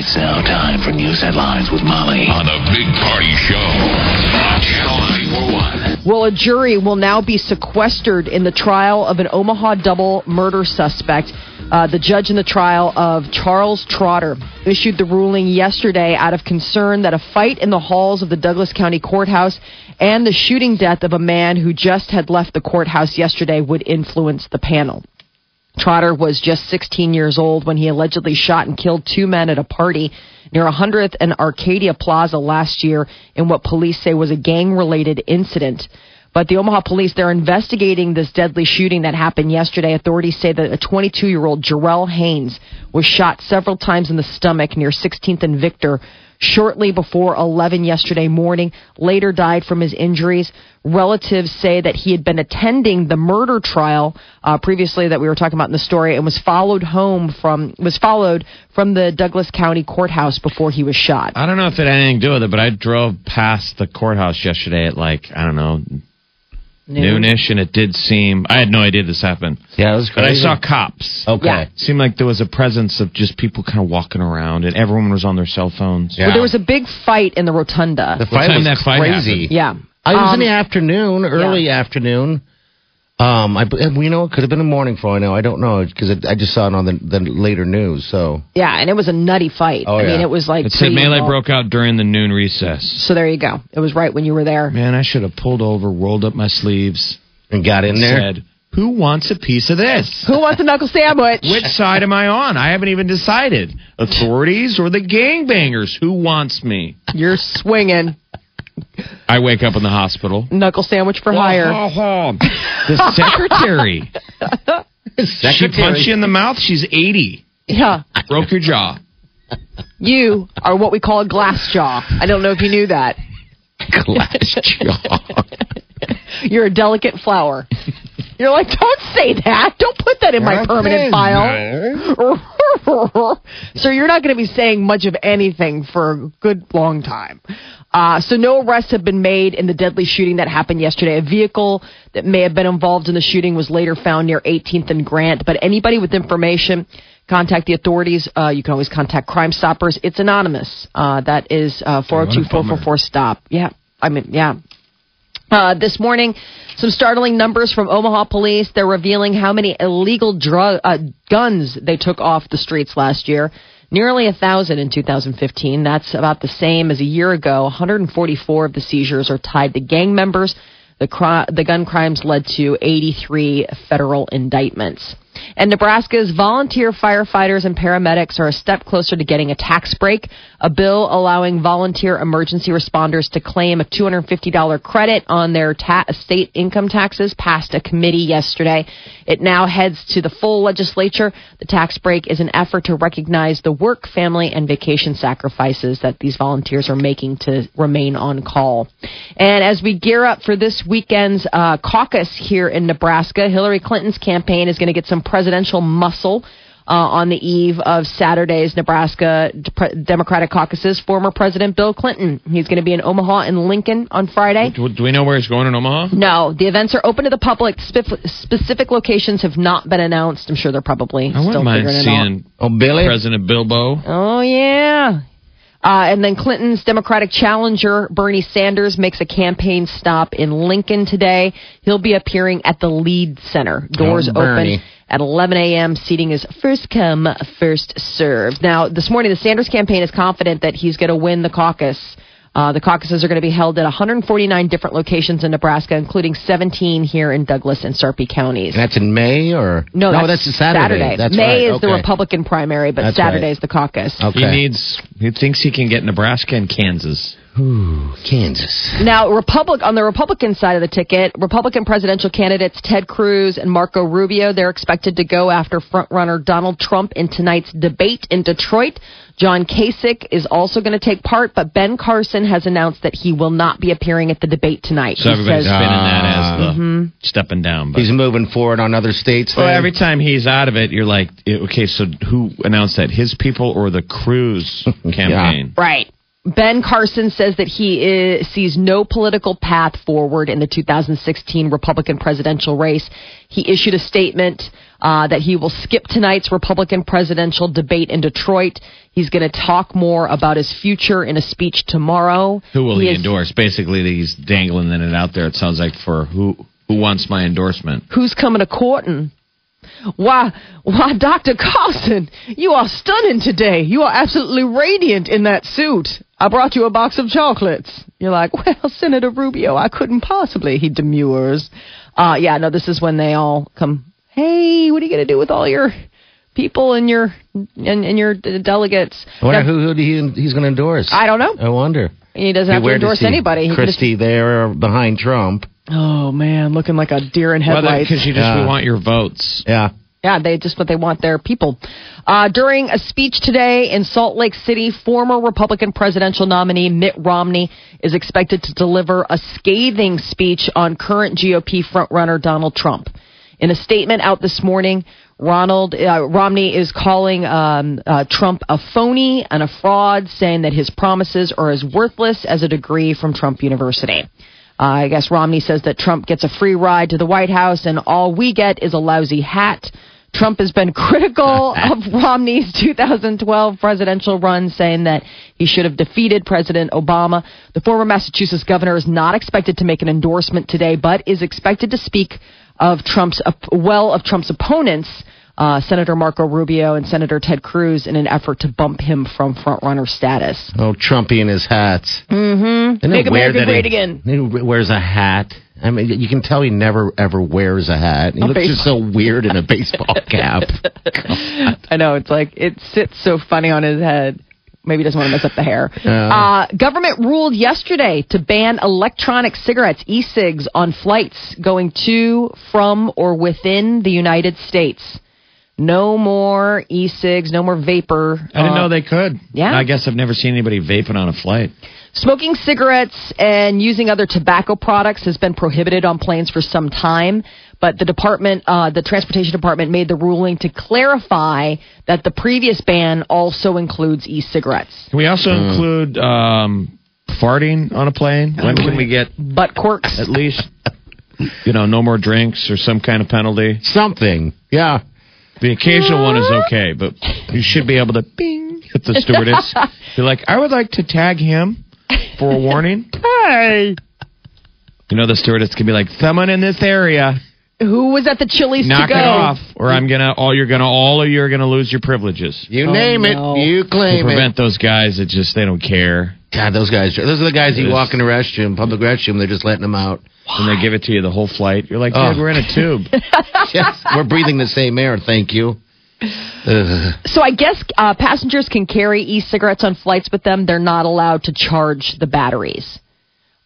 It's now time for news headlines with Molly on The Big Party Show on Channel 94.1. Well, a jury will now be sequestered in the trial of an Omaha double murder suspect. The judge in the trial of Charles Trotter issued the ruling yesterday out of concern that a fight in the halls of the Douglas County Courthouse and the shooting death of a man who just had left the courthouse yesterday would influence the panel. Trotter was just 16 years old when he allegedly shot and killed two men at a party near 100th and Arcadia Plaza last year in what police say was a gang-related incident. But the Omaha police, they're investigating this deadly shooting that happened yesterday. Authorities say that a 22-year-old Jarrell Haynes was shot several times in the stomach near 16th and Victor shortly before 11 yesterday morning, later died from his injuries. Relatives say that he had been attending the murder trial previously that we were talking about in the story and was followed from the Douglas County Courthouse before he was shot. I don't know if it had anything to do with it, but I drove past the courthouse yesterday at noonish, and it did seem... I had no idea this happened. Yeah, it was crazy. But I saw cops. Okay. Yeah. It seemed like there was a presence of just people kind of walking around, and everyone was on their cell phones. Yeah. Well, there was a big fight in the rotunda. The fight was crazy. Yeah. It was in the afternoon, early afternoon. It could have been a morning for all I know. I don't know, because I just saw it on the later news. So yeah, and it was a nutty fight. I mean, it was like... It said melee broke out during the noon recess. So there you go. It was right when you were there. Man, I should have pulled over, rolled up my sleeves... And got in there? Said, who wants a piece of this? Who wants a knuckle sandwich? Which side am I on? I haven't even decided. Authorities or the gangbangers? Who wants me? You're swinging. I wake up in the hospital. Knuckle sandwich for hire. The secretary. She punched you in the mouth. She's 80. Yeah. Broke your jaw. You are what we call a glass jaw. I don't know if you knew that. Glass jaw. You're a delicate flower. You're like, don't say that. Don't put that in my permanent file. So you're not going to be saying much of anything for a good long time. So no arrests have been made in the deadly shooting that happened yesterday. A vehicle that may have been involved in the shooting was later found near 18th and Grant. But anybody with information, contact the authorities. You can always contact Crime Stoppers. It's anonymous. That is 402-444-STOP. Yeah. This morning, some startling numbers from Omaha police. They're revealing how many illegal guns they took off the streets last year. Nearly 1,000 in 2015. That's about the same as a year ago. 144 of the seizures are tied to gang members. The gun crimes led to 83 federal indictments. And Nebraska's volunteer firefighters and paramedics are a step closer to getting a tax break. A bill allowing volunteer emergency responders to claim a $250 credit on their state income taxes passed a committee yesterday. It now heads to the full legislature. The tax break is an effort to recognize the work, family, and vacation sacrifices that these volunteers are making to remain on call. And as we gear up for this weekend's caucus here in Nebraska, Hillary Clinton's campaign is going to get some presidential muscle on the eve of Saturday's Nebraska Democratic caucuses. Former President Bill Clinton, he's going to be in Omaha and Lincoln on Friday. Do we know where he's going in Omaha? No. The events are open to the public. Specific locations have not been announced. I'm sure they're probably still figuring it out. I wouldn't mind seeing President Bilbo. Oh, yeah. And then Clinton's Democratic challenger, Bernie Sanders, makes a campaign stop in Lincoln today. He'll be appearing at the Lead Center. Doors open at 11 a.m. Seating is first come, first served. Now, this morning, the Sanders campaign is confident that he's going to win the caucus. The caucuses are going to be held at 149 different locations in Nebraska, including 17 here in Douglas and Sarpy counties. And that's in May, or? No, that's Saturday. That's May, right. Is the Republican primary, but Saturday is the caucus. Okay. He thinks he can get Nebraska and Kansas. Ooh, Kansas. Now, on the Republican side of the ticket, Republican presidential candidates Ted Cruz and Marco Rubio, they're expected to go after frontrunner Donald Trump in tonight's debate in Detroit. John Kasich is also going to take part, but Ben Carson has announced that he will not be appearing at the debate tonight. So everybody's spinning that as the stepping down. But he's moving forward on other states. Well, every time he's out of it, you're like, okay, so who announced that? His people or the Cruz campaign? Yeah. Right. Ben Carson says that he sees no political path forward in the 2016 Republican presidential race. He issued a statement that he will skip tonight's Republican presidential debate in Detroit. He's going to talk more about his future in a speech tomorrow. Who will he endorse? Basically, he's dangling it out there, it sounds like, for who wants my endorsement. Who's coming to courtin'? Why, Dr. Carson, you are stunning today. You are absolutely radiant in that suit. I brought you a box of chocolates. You're like, well, Senator Rubio, I couldn't possibly. He demurs. This is when they all come, hey, what are you going to do with all your people and your delegates? I wonder who he's going to endorse. I don't know. I wonder. He doesn't have to endorse anybody. Christie there behind Trump. Oh, man, looking like a deer in headlights. Because we want your votes. Yeah. Yeah, they want their people. During a speech today in Salt Lake City, former Republican presidential nominee Mitt Romney is expected to deliver a scathing speech on current GOP frontrunner Donald Trump. In a statement out this morning, Romney is calling Trump a phony and a fraud, saying that his promises are as worthless as a degree from Trump University. I guess Romney says that Trump gets a free ride to the White House and all we get is a lousy hat. Trump has been critical of Romney's 2012 presidential run, saying that he should have defeated President Obama. The former Massachusetts governor is not expected to make an endorsement today, but is expected to speak of Trump's opponents, Senator Marco Rubio and Senator Ted Cruz, in an effort to bump him from frontrunner status. Oh, Trumpy in his hats. Mm-hmm. Make America great again. He wears a hat. I mean, you can tell he never, ever wears a hat. He looks just so weird in a baseball cap. God. I know. It's like it sits so funny on his head. Maybe doesn't want to mess up the hair. Government ruled yesterday to ban electronic cigarettes, e-cigs, on flights going to, from, or within the United States. No more e-cigs, no more vapor. I didn't know they could. Yeah. I guess I've never seen anybody vaping on a flight. Smoking cigarettes and using other tobacco products has been prohibited on planes for some time, but the Transportation Department made the ruling to clarify that the previous ban also includes e-cigarettes. Can we also include farting on a plane? When can we get butt quirks? At least, no more drinks or some kind of penalty. Something, yeah. The occasional one is okay, but you should be able to hit the stewardess. Be like, I would like to tag him for a warning. Hey. The stewardess can be like, someone in this area. Who was at the Chili's knock to go? Knock it off, or you're going to lose your privileges. You name it. You claim it. Prevent those guys that just, they don't care. God, those are the guys you walk in the restroom, public restroom, they're just letting them out. And they give it to you the whole flight. You're like, dude, we're in a tube. Yes, we're breathing the same air, thank you. So I guess passengers can carry e-cigarettes on flights with them. They're not allowed to charge the batteries.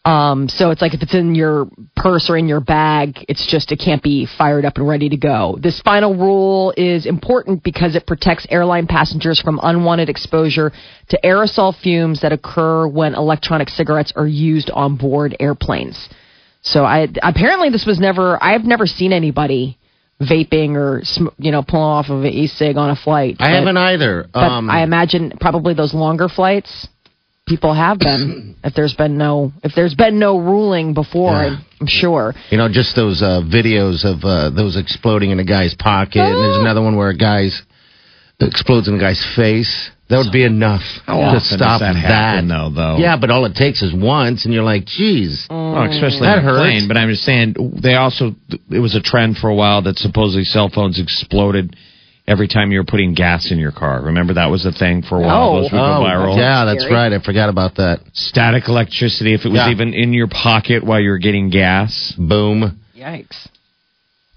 So it's like if it's in your purse or in your bag, it can't be fired up and ready to go. This final rule is important because it protects airline passengers from unwanted exposure to aerosol fumes that occur when electronic cigarettes are used on board airplanes. So apparently this was never, I've never seen anybody vaping or, pulling off of an e-cig on a flight. I haven't either. But I imagine probably those longer flights, people have been, if there's been no ruling before, yeah. I'm sure. Just those videos of those exploding in a guy's pocket, and there's another one where a guy's explodes in a guy's face. That would be enough to stop that. Happen, though? Yeah, but all it takes is once, and you're like, geez. Well, especially that hurts. Plane, but I'm just saying, it was a trend for a while that supposedly cell phones exploded every time you were putting gas in your car. Remember, that was a thing for a while. Those would go viral. Yeah, that's right. I forgot about that. Static electricity, if it was even in your pocket while you were getting gas. Boom. Yikes.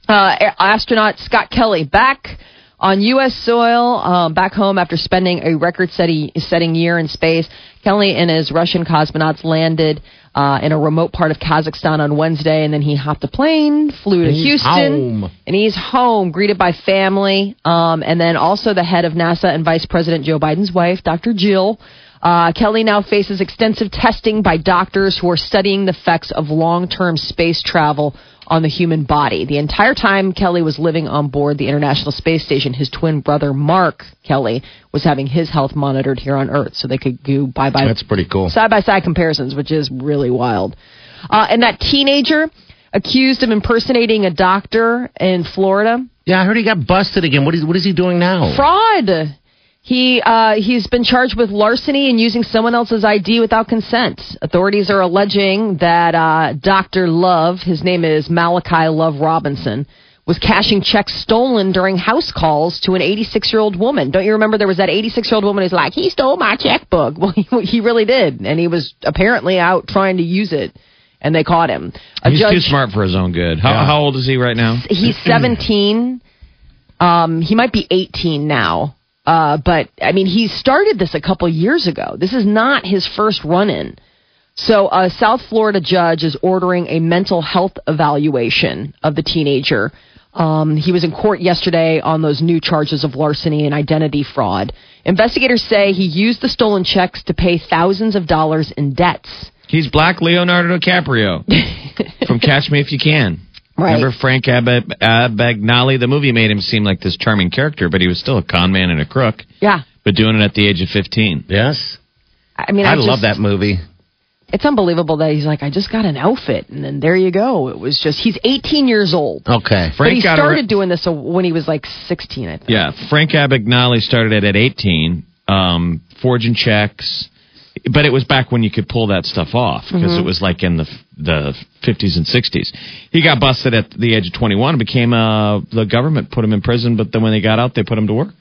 Astronaut Scott Kelly back on U.S. soil, back home after spending a record-setting year in space. Kelly and his Russian cosmonauts landed in a remote part of Kazakhstan on Wednesday, and then he hopped a plane, flew to Houston. Home. And he's home, greeted by family. And then also the head of NASA and Vice President Joe Biden's wife, Dr. Jill. Kelly now faces extensive testing by doctors who are studying the effects of long-term space travel on the human body. The entire time Kelly was living on board the International Space Station, his twin brother, Mark Kelly, was having his health monitored here on Earth so they could do That's pretty cool. Side-by-side comparisons, which is really wild. And that teenager accused of impersonating a doctor in Florida. Yeah, I heard he got busted again. What is he doing now? Fraud! He's been charged with larceny and using someone else's ID without consent. Authorities are alleging that Dr. Love, his name is Malachi Love Robinson, was cashing checks stolen during house calls to an 86-year-old woman. Don't you remember there was that 86-year-old woman who's like, he stole my checkbook. Well, he really did, and he was apparently out trying to use it. And they caught him. He's too smart for his own good. How old is he right now? He's 17. He might be 18 now. But, I mean, he started this a couple years ago. This is not his first run-in. So a South Florida judge is ordering a mental health evaluation of the teenager. He was in court yesterday on those new charges of larceny and identity fraud. Investigators say he used the stolen checks to pay thousands of dollars in debts. He's Black Leonardo DiCaprio from Catch Me If You Can. Right. Remember Frank Abagnale? The movie made him seem like this charming character, but he was still a con man and a crook. Yeah. But doing it at the age of 15. Yes. I mean, I love that movie. It's unbelievable that he's like, I just got an outfit, and then there you go. It was just, he's 18 years old. Okay. Frank but he started doing this when he was like 16, I think. Yeah. Frank Abagnale started it at 18, forging checks. But it was back when you could pull that stuff off because it was like in the 50s and 60s. He got busted at the age of 21 and became the government put him in prison. But then when they got out, they put him to work.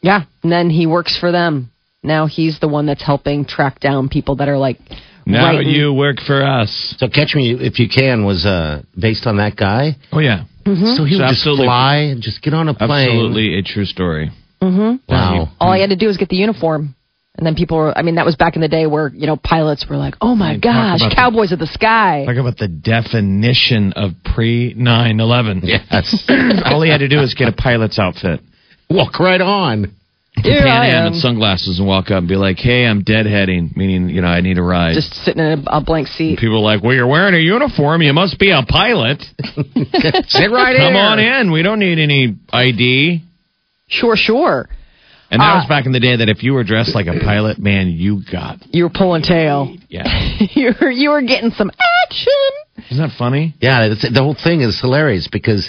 Yeah. And then he works for them. Now he's the one that's helping track down people that are like. Now you work for us. So Catch Me If You Can was based on that guy. Oh, yeah. Mm-hmm. So he would just fly and just get on a plane. Absolutely a true story. Mm-hmm. Wow. All I had to do was get the uniform. And then people were, I mean, that was back in the day where, you know, pilots were like, oh, my gosh, Cowboys of the Sky. Talk about the definition of pre-9/11. Yes. All he had to do is get a pilot's outfit. Walk right on. Here I am. And sunglasses and walk up and be like, hey, I'm deadheading, meaning, you know, I need a ride. Just sitting in a blank seat. And people are like, well, you're wearing a uniform. You must be a pilot. Sit right in. Come on in. We don't need any ID. Sure. And that was back in the day that if you were dressed like a pilot, man, you were pulling tail. Yeah, you were getting some action. Isn't that funny? Yeah, the whole thing is hilarious because,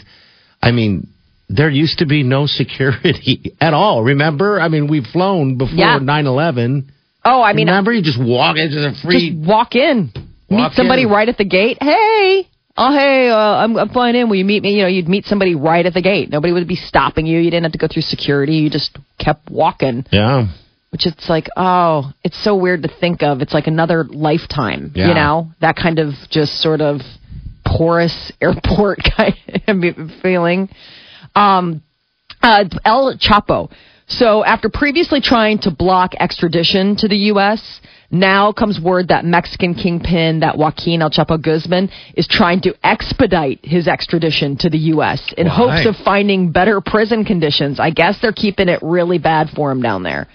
I mean, there used to be no security at all. Remember, I mean, we've flown before 9/11. Oh, I mean, remember you just walk into the free. Just walk in, meet somebody right at the gate. Hey. Oh, hey, I'm flying in. Will you meet me? You know, you'd meet somebody right at the gate. Nobody would be stopping you. You didn't have to go through security. You just kept walking. Yeah. Which it's like, oh, it's so weird to think of. It's like another lifetime, you know? That kind of just sort of porous airport kind of feeling. El Chapo. So after previously trying to block extradition to the U.S., now comes word that Mexican kingpin, that Joaquin El Chapo Guzman, is trying to expedite his extradition to the U.S. in hopes of finding better prison conditions. I guess they're keeping it really bad for him down there.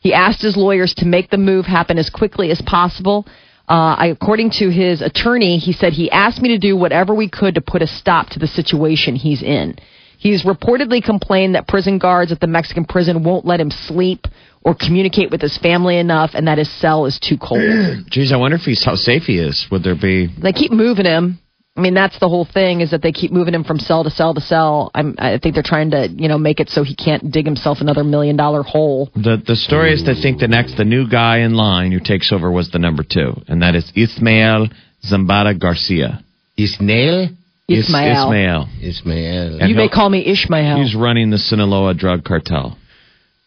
He asked his lawyers to make the move happen as quickly as possible. According to his attorney, he said, he asked me to do whatever we could to put a stop to the situation he's in. He's reportedly complained that prison guards at the Mexican prison won't let him sleep or communicate with his family enough, and that his cell is too cold. Geez, I wonder if how safe he is. Would there be... They keep moving him. I mean, that's the whole thing, is that they keep moving him from cell to cell to cell. I think they're trying to, you know, make it so he can't dig himself another $1 million hole. The story is they think the new guy in line who takes over was the number 2, and that is Ismael Zambada Garcia. Ismael. And you may call me Ishmael. He's running the Sinaloa drug cartel.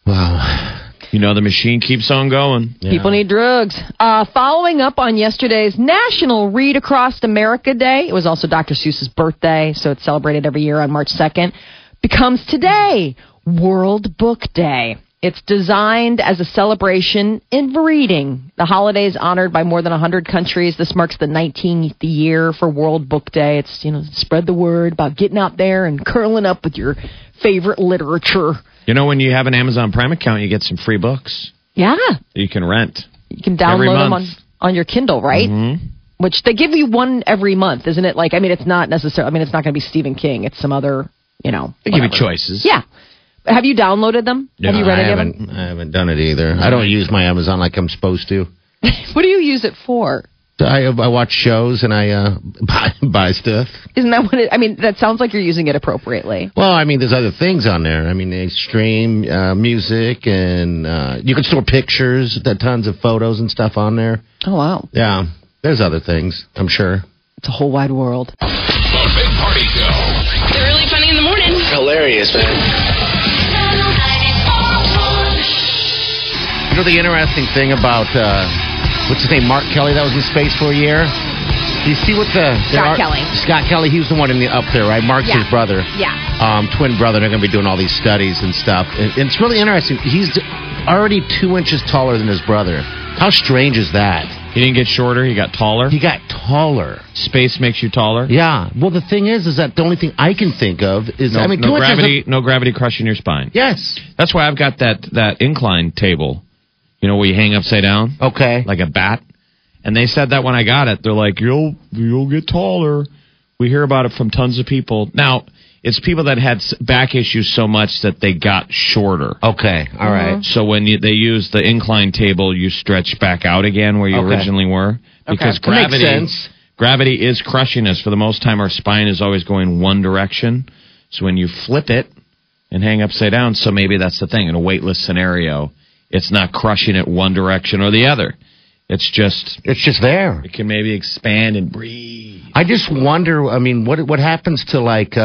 Wow. You know, the machine keeps on going. Yeah. People need drugs. Following up on yesterday's National Read Across America Day, it was also Dr. Seuss's birthday, so it's celebrated every year on March 2nd, becomes today World Book Day. It's designed as a celebration in reading. The holiday is honored by more than 100 countries. This marks the 19th year for World Book Day. It's, you know, spread the word about getting out there and curling up with your favorite literature. You know, when you have an Amazon Prime account, you get some free books. Yeah. You can rent. You can download them on your Kindle, right? Mm-hmm. Which they give you one every month, isn't it? Like, I mean, it's not necessarily, I mean, it's not going to be Stephen King. It's some other, you know. They give you choices. Yeah. Have you downloaded them? No, have you read any of them? I haven't done it either. I don't use my Amazon like I'm supposed to. What do you use it for? I watch shows and I buy stuff. Isn't that what it... I mean, that sounds like you're using it appropriately. Well, I mean, there's other things on there. I mean, they stream music and you can store pictures. There are tons of photos and stuff on there. Oh, wow. Yeah. There's other things, I'm sure. It's a whole wide world. The Big Party Show. They're really funny in the morning. Hilarious, man. You know the interesting thing about, what's his name, Mark Kelly, that was in space for a year? Do you see what the... Scott Kelly. Scott Kelly, he was the one in the up there, right? Mark's his brother. Yeah. Twin brother. They're going to be doing all these studies and stuff. And it's really interesting. He's already 2 inches taller than his brother. How strange is that? He didn't get shorter. He got taller. He got taller. Space makes you taller? Yeah. Well, the thing is that the only thing I can think of is... No, I mean, no gravity crushing your spine. Yes. That's why I've got that incline table. You know, where you hang upside down? Okay. Like a bat. And they said that when I got it. They're like, you'll get taller. We hear about it from tons of people. Now, it's people that had back issues so much that they got shorter. Okay. All right. So when they use the incline table, you stretch back out again where you originally were. Because gravity is crushing us. For the most time, our spine is always going one direction. So when you flip it and hang upside down, so maybe that's the thing. In a weightless scenario... It's not crushing it one direction or the other. It's just there. It can maybe expand and breathe. I just wonder, I mean, what happens to, like,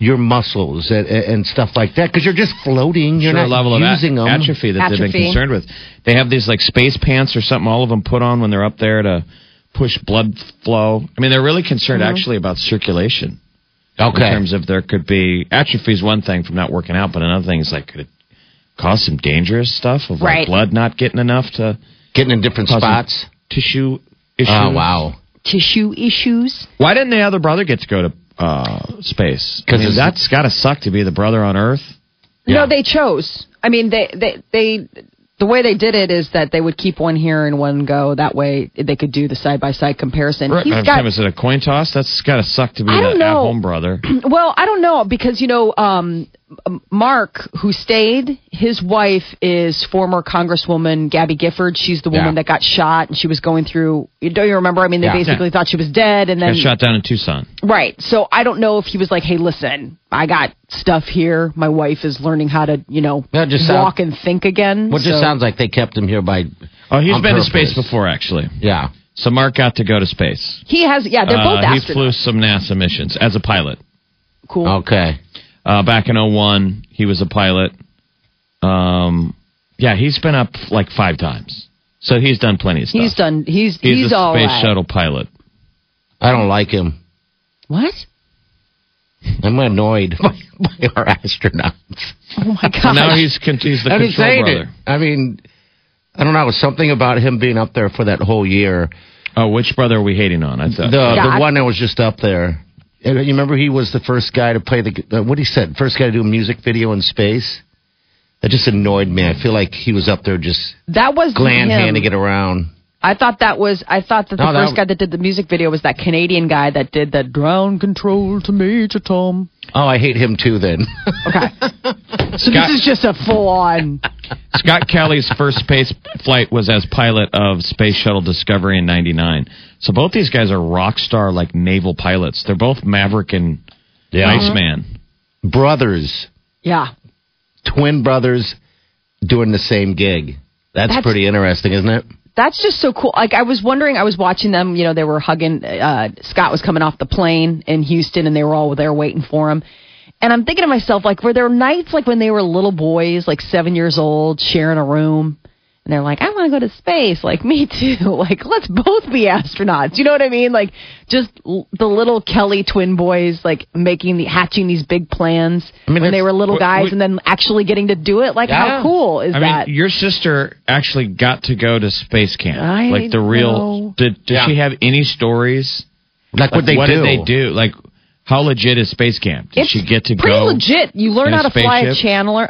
your muscles and stuff like that? Because you're just floating. You're not level using of them. Atrophy that they've been concerned with. They have these, like, space pants or something all of them put on when they're up there to push blood flow. I mean, they're really concerned, actually, about circulation. Okay. In terms of there could be... Atrophy is one thing from not working out, but another thing is, like, could it cause some dangerous stuff of like blood not getting enough to... Getting in different spots. Tissue issues. Oh, wow. Tissue issues. Why didn't the other brother get to go to space? Because that's got to suck to be the brother on Earth. Yeah. No, they chose. I mean, the way they did it is that they would keep one here and one go. That way they could do the side-by-side comparison. Right. Is it a coin toss? That's got to suck to be the at-home brother. Well, I don't know because, you know... Mark, who stayed, his wife is former Congresswoman Gabby Gifford. She's the woman that got shot, and she was going through... Don't you remember? I mean, they basically thought she was dead, and then... She got shot down in Tucson. Right. So I don't know if he was like, hey, listen, I got stuff here. My wife is learning how to, you know, walk and think again. Well, just sounds like they kept him here by... Oh, he's been to space before, actually. Yeah. So Mark got to go to space. He has... Yeah, they're both astronauts. He flew some NASA missions as a pilot. Cool. Okay. Back in 2001, he was a pilot. He's been up like 5 times. So he's done plenty of stuff. He's a space shuttle pilot. I don't like him. What? I'm annoyed by our astronauts. Oh, my God. Now he's the control brother. I mean, I don't know. Something about him being up there for that whole year. Oh, which brother are we hating on? I thought the one that was just up there. You remember he was the first guy to play the... what he said? First guy to do a music video in space? That just annoyed me. I feel like he was up there just... That was handing it around. I thought that was... first guy that did the music video was that Canadian guy that did the ground control to Major Tom. Oh, I hate him too then. Okay. So this is just a full-on... Scott Kelly's first space flight was as pilot of Space Shuttle Discovery in 99. So both these guys are rock star, like, naval pilots. They're both Maverick and Iceman. Brothers. Yeah. Twin brothers doing the same gig. That's pretty interesting, isn't it? That's just so cool. Like, I was wondering, I was watching them, you know, they were hugging. Scott was coming off the plane in Houston, and they were all there waiting for him. And I'm thinking to myself, like, were there nights, like, when they were little boys, like 7 years old, sharing a room? and they're like, I want to go to space. Like, me too. Like, let's both be astronauts. You know what I mean? Like, just the little Kelly twin boys, like, hatching these big plans when they were little guys and then actually getting to do it. Like, how cool is that? I mean, your sister actually got to go to space camp. Did she have any stories? Like what did they do? Like, how legit is space camp? Did she get to go? It's pretty legit. You learn how to fly a Challenger.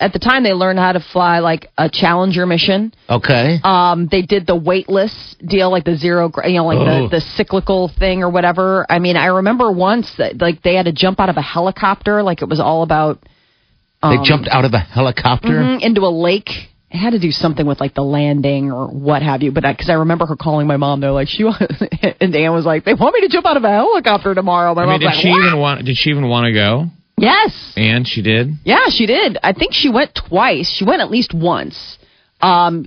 At the time, they learned how to fly, like, a Challenger mission. Okay. They did the weightless deal, like the zero, the cyclical thing or whatever. I mean, I remember once that, like, they had to jump out of a helicopter. Like, it was all about... they jumped out of a helicopter? Mm-hmm, into a lake. It had to do something with, like, the landing or what have you. But because I remember her calling my mom, they're like, and Dan was like, they want me to jump out of a helicopter tomorrow. Did she even want to go? Yes. And she did? Yeah, she did. I think she went twice. She went at least once.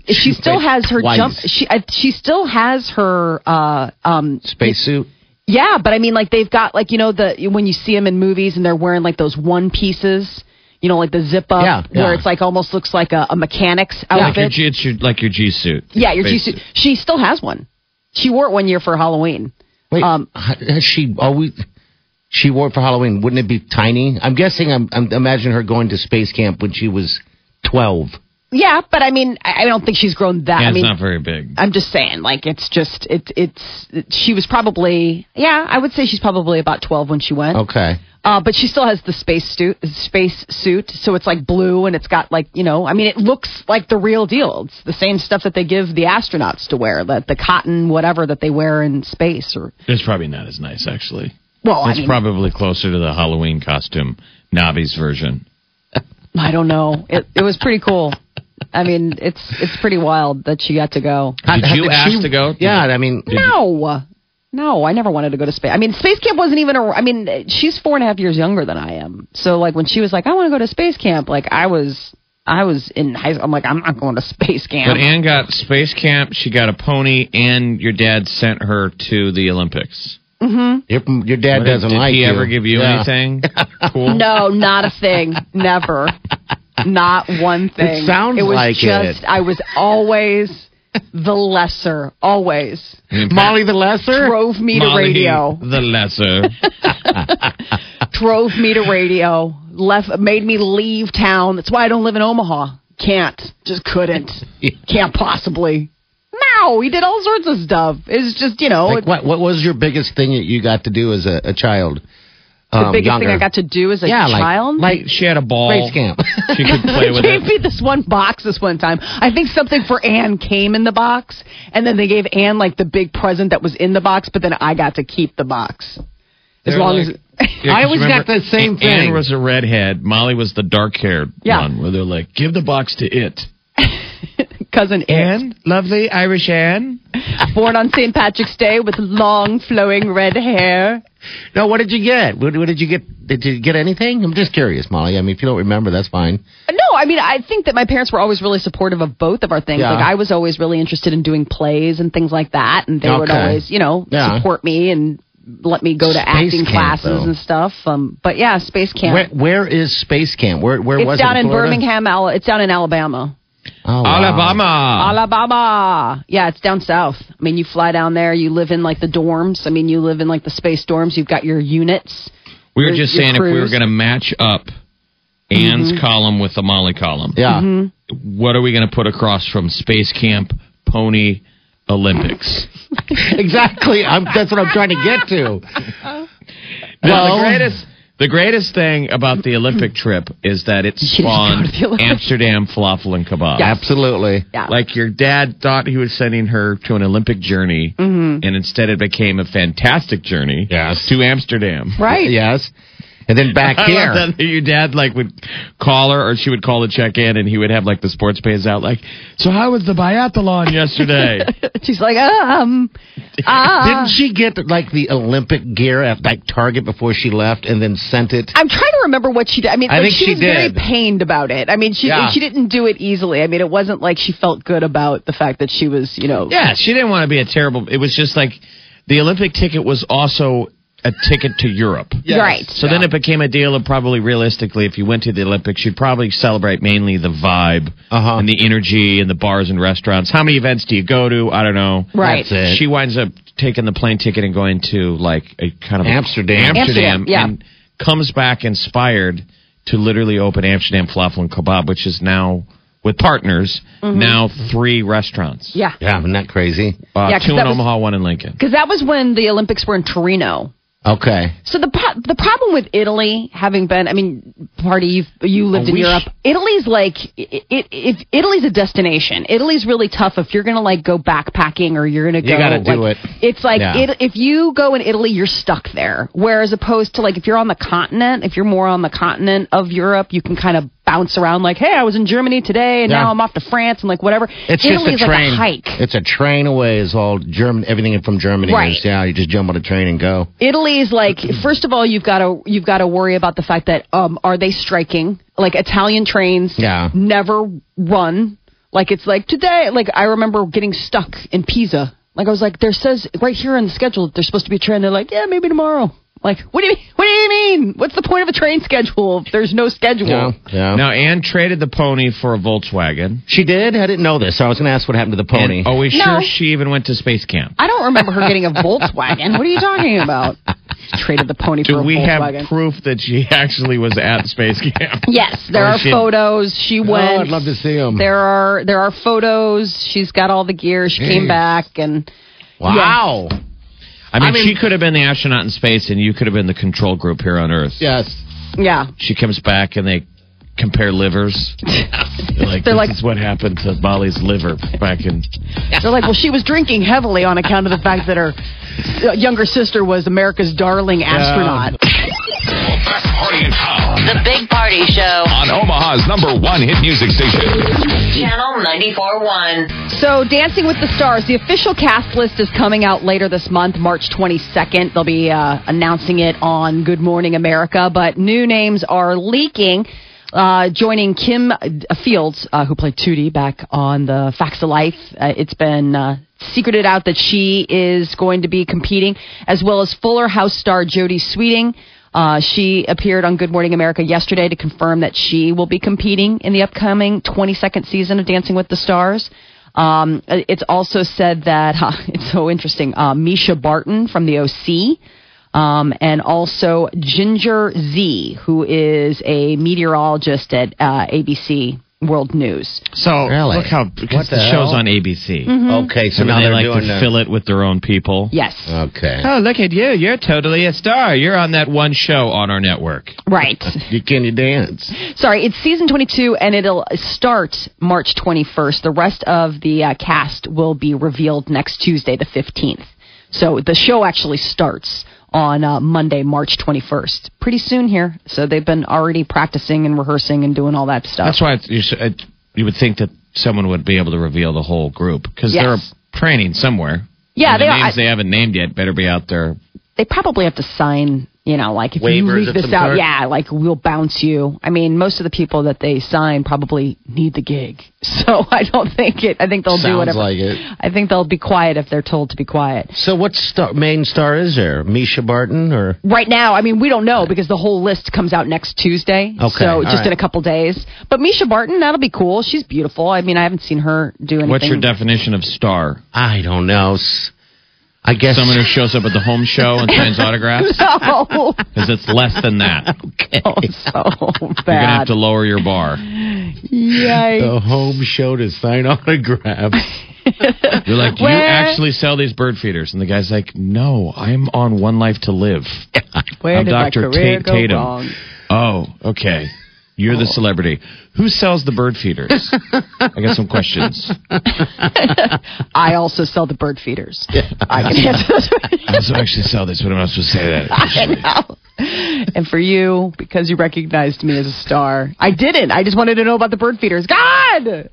She still has her jump. She still has her spacesuit. Yeah, but I mean, like, they've got, like, you know, when you see them in movies and they're wearing, like, those one pieces. You know, like the zip-up, where it's like almost looks like a mechanic's outfit. Like your G-suit. Yeah, your G-suit. She still has one. She wore it one year for Halloween. Wait, she wore it for Halloween. Wouldn't it be tiny? I'm guessing, I'm imagine her going to space camp when she was 12. Yeah, but I mean, I don't think she's grown that. Yeah, it's not very big. I'm just saying, like, she was probably, I would say she's probably about 12 when she went. Okay. But she still has the space suit, so it's like blue, and it's got, like, you know, I mean, it looks like the real deal. It's the same stuff that they give the astronauts to wear, the cotton whatever that they wear in space. It's probably not as nice, actually. Well, it's probably closer to the Halloween costume, Navi's version. I don't know. It was pretty cool. I mean, it's pretty wild that she got to go. Did you ask to go? Yeah, I mean... No! No, I never wanted to go to space. I mean, space camp wasn't even she's 4.5 years younger than I am. So, like, when she was like, I want to go to space camp, like, I was in high school. I'm like, I'm not going to space camp. But Ann got space camp, she got a pony, and your dad sent her to the Olympics. Mm-hmm. Your dad doesn't like you. Did he ever give you anything? Cool. No, not a thing. Never. Not one thing. It sounds like it. I was always... the lesser, always. Molly the lesser? Drove me to radio. The lesser. Drove me to radio. Made me leave town. That's why I don't live in Omaha. Can't. Just couldn't. Can't possibly. No, he did all sorts of stuff. It's just, you know. Like what was your biggest thing that you got to do as a child? The biggest thing I got to do as a child? Like she had a ball. Space camp. She could play with it. They gave me this one box this one time. I think something for Ann came in the box, and then they gave Ann, like, the big present that was in the box, but then I got to keep the box. I always got the same thing. Ann was a redhead. Molly was the dark-haired one, where they're like, give the box to it. Cousin Ann. Lovely Irish Ann. Born on St. Patrick's Day with long, flowing red hair. No, what did you get? What did you get? Did you get anything? I'm just curious, Molly. I mean, if you don't remember, that's fine. No, I mean, I think that my parents were always really supportive of both of our things. Yeah. Like, I was always really interested in doing plays and things like that, and they would always, you know, support me and let me go to acting classes and stuff. But yeah, space camp. Where is space camp? Where was it? It's down in Birmingham. It's down in Alabama. Oh, wow. Alabama. Yeah, it's down south. I mean, you fly down there. You live in, like, the dorms. I mean, you live in, like, the space dorms. You've got your units. We were just saying if we were going to match up Ann's column with the Molly column. Yeah. Mm-hmm. What are we going to put across from space camp, pony, Olympics? Exactly. That's what I'm trying to get to. Well, the greatest thing about the Olympic trip is that it spawned Amsterdam Falafel and Kebab. Yes. Absolutely. Yeah. Like, your dad thought he was sending her to an Olympic journey, and instead it became a fantastic journey to Amsterdam. Right. Yes. And then back here. I love that your dad, like, would call her, or she would call to check in, and he would have, like, the sports page out, like, so how was the biathlon yesterday? She's like, Didn't she get, like, the Olympic gear at, like, Target before she left and then sent it? I'm trying to remember what she did. I mean, I think she was very pained about it. I mean, she didn't do it easily. I mean, it wasn't like she felt good about the fact that she was, you know. Yeah, she didn't want to be a terrible. It was just, like, the Olympic ticket was also a ticket to Europe. Yes. Right. So then it became a deal of probably realistically, if you went to the Olympics, you'd probably celebrate mainly the vibe and the energy and the bars and restaurants. How many events do you go to? I don't know. Right. That's it. She winds up taking the plane ticket and going to like a kind of Amsterdam. Yeah. And comes back inspired to literally open Amsterdam Falafel and Kebab, which is now with partners, now 3 restaurants. Yeah. Yeah, isn't that crazy? 2 in Omaha, 1 in Lincoln. Because that was when the Olympics were in Torino. Okay. So the problem with Italy, having been, I mean, Party, you lived in Europe. Italy's like, if Italy's a destination, Italy's really tough if you're going to like go backpacking or you're going to go. You got to do it. It's like, if you go in Italy, you're stuck there. Whereas opposed to like, if you're on the continent, if you're more on the continent of Europe, you can kind of bounce around like, hey, I was in Germany today and now I'm off to France and like whatever. It's Italy's just a hike. It's a train away is all German, everything from Germany. Right. Is, you just jump on a train and go. Italy is like, first of all, you've got to worry about the fact that are they striking? Like Italian trains never run. Like it's like today. Like I remember getting stuck in Pisa. Like I was like, there says right here on the schedule that there's supposed to be a train. They're like, yeah, maybe tomorrow. Like what do you mean? What's the point of a train schedule if there's no schedule? Yeah. Now Anne traded the pony for a Volkswagen. She did? I didn't know this. So I was going to ask what happened to the pony. And sure she even went to space camp? I don't remember her getting a Volkswagen. What are you talking about? She traded the pony for a Volkswagen. Do we have proof that she actually was at space camp? Yes, there are photos. She went. Oh, I'd love to see them. There are photos. She's got all the gear. She came back and wow. Yeah. I mean, she could have been the astronaut in space, and you could have been the control group here on Earth. Yes. Yeah. She comes back, and they compare livers. They're like, this is what happened to Molly's liver back in... They're like, well, she was drinking heavily on account of the fact that her younger sister was America's darling astronaut. The Big Party Show. On Omaha's #1 hit music station. Channel 94.1. So, Dancing with the Stars. The official cast list is coming out later this month, March 22nd. They'll be announcing it on Good Morning America, but new names are leaking. Joining Kim Fields, who played Tootie back on the Facts of Life. It's been secreted out that she is going to be competing, as well as Fuller House star Jodie Sweeting. She appeared on Good Morning America yesterday to confirm that she will be competing in the upcoming 22nd season of Dancing with the Stars. It's also said that, it's so interesting, Misha Barton from the OC, and also Ginger Z, who is a meteorologist at ABC World News. So really? Look how, because the show's on ABC. Mm-hmm. Okay, so now they like doing to fill it with their own people. Yes. Okay. Oh, look at you. You're totally a star. You're on that one show on our network. Right. Can you dance? Sorry, it's season 22, and it'll start March 21st. The rest of the cast will be revealed next Tuesday, the 15th. So the show actually starts on Monday, March 21st. Pretty soon here. So they've been already practicing and rehearsing and doing all that stuff. That's why you would think that someone would be able to reveal the whole group. Because they're training somewhere. Yeah, and the names they haven't named yet better be out there. They probably have to sign, if waivers, you leave this out, we'll bounce you. I mean, most of the people that they sign probably need the gig. So I think they'll do whatever. Sounds like it. I think they'll be quiet if they're told to be quiet. So what main star is there? Misha Barton or? Right now, I mean, we don't know because the whole list comes out next Tuesday. Okay. So just in a couple days. But Misha Barton, that'll be cool. She's beautiful. I mean, I haven't seen her do anything. What's your definition of star? I don't know. I guess someone who shows up at the home show and signs autographs. No, because it's less than that. Okay, oh, so bad. You're gonna have to lower your bar. Yikes! The home show to sign autographs. You're like, do you actually sell these bird feeders? And the guy's like, no, I'm on One Life to Live. Where I'm did Dr. my career go Tatum. Wrong? Oh, okay. You're the celebrity. Who sells the bird feeders? I got some questions. I also sell the bird feeders. Yeah. I can answer those. I also actually sell this, but I'm not supposed to say that. I know. And for you, because you recognized me as a star, I didn't. I just wanted to know about the bird feeders. God!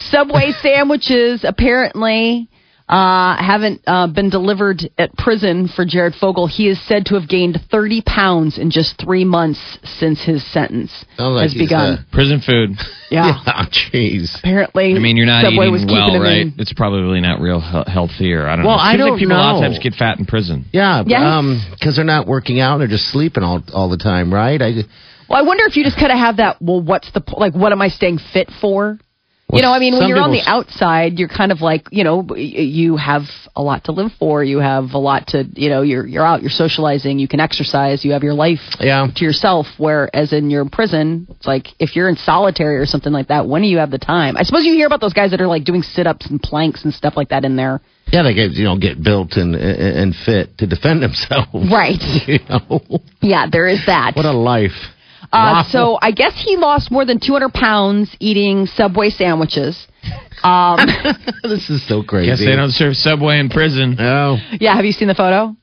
Subway sandwiches, apparently... haven't been delivered at prison for Jared Fogle. He is said to have gained 30 pounds in just 3 months since his sentence has begun. Prison food. Yeah. Jeez. Yeah, apparently, I mean, you're not Subway eating well, right? It's probably not real healthy, or I don't know. Well, I don't like people know. A lot of times get fat in prison. Yeah, because they're not working out and they're just sleeping all the time, right? Well, I wonder if you just kind of have that, well, what's the like, what am I staying fit for? Well, you know, I mean, when you're on the outside, you're kind of like, you know, you have a lot to live for. You have a lot to, you know, you're out, you're socializing, you can exercise, you have your life to yourself. Whereas in your prison, it's like if you're in solitary or something like that, when do you have the time? I suppose you hear about those guys that are like doing sit-ups and planks and stuff like that in there. Yeah, they get, you know, get built and fit to defend themselves. Right. You know? Yeah, there is that. What a life. So I guess he lost more than 200 pounds eating Subway sandwiches. This is so crazy. Guess they don't serve Subway in prison. Oh. Yeah, have you seen the photo?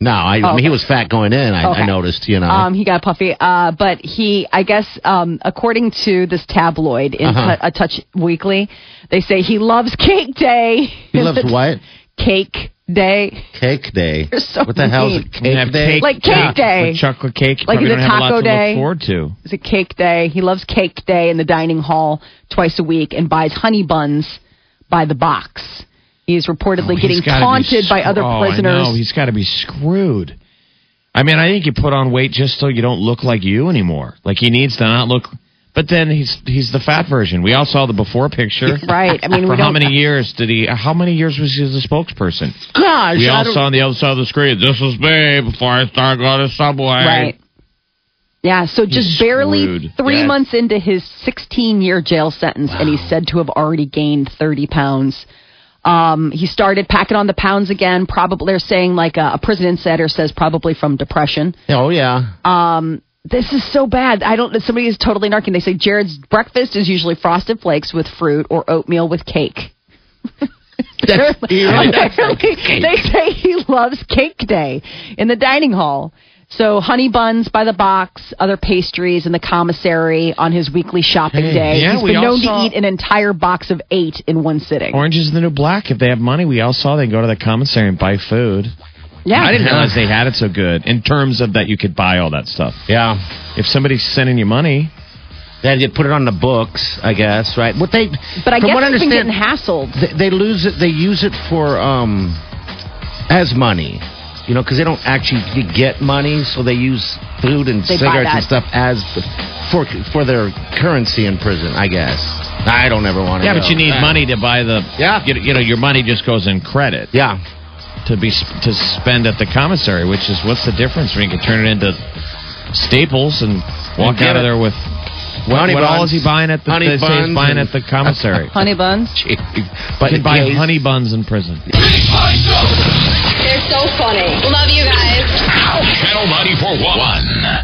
No, I mean, he was fat going in, I noticed, you know. He got puffy. But he, I guess, according to this tabloid in A Touch Weekly, they say he loves Cake Day. He loves what? Cake Day. So what the hell is a cake day? Like cake day. Like chocolate cake. You like is it taco day? To look forward to. It's a cake day. He loves cake day in the dining hall twice a week and buys honey buns by the box. He is reportedly getting taunted by other prisoners. I know. He's got to be screwed. I mean, I think you put on weight just so you don't look like you anymore. Like he needs to not look. But then he's the fat version. We all saw the before picture. Right. I mean, for how many years did he? How many years was he the spokesperson? Gosh, we all saw on the other side of the screen. This was me before I started going to Subway. Right. Yeah. So just barely 3 months into his 16-year jail sentence, and he's said to have already gained 30 pounds. He started packing on the pounds again. Probably they're saying like a prison insider says probably from depression. Oh yeah. This is so bad. Somebody is totally narking. They say Jared's breakfast is usually frosted flakes with fruit or oatmeal with cake. They say he loves cake day in the dining hall. So honey buns by the box, other pastries in the commissary on his weekly shopping day. Yeah, he's been known to eat an entire box of 8 in one sitting. Orange is the New Black. If they have money, we all saw they go to the commissary and buy food. Yeah. I didn't realize they had it so good in terms of that you could buy all that stuff. Yeah. If somebody's sending you money, they had to put it on the books, I guess, right? But I guess they've been getting hassled. They lose it. They use it for as money, you know, because they don't actually get money, so they use food and cigarettes and stuff as for their currency in prison, I guess. I don't ever want to know. Yeah, but you need money to buy the... Yeah. You know, your money just goes in credit. Yeah. To spend at the commissary, which is what's the difference when you can turn it into Staples and walk out of there with what all is he buying at the commissary? Honey buns. But you can buy honey buns in prison. They're so funny. Love you guys. Ow. Channel 94.1.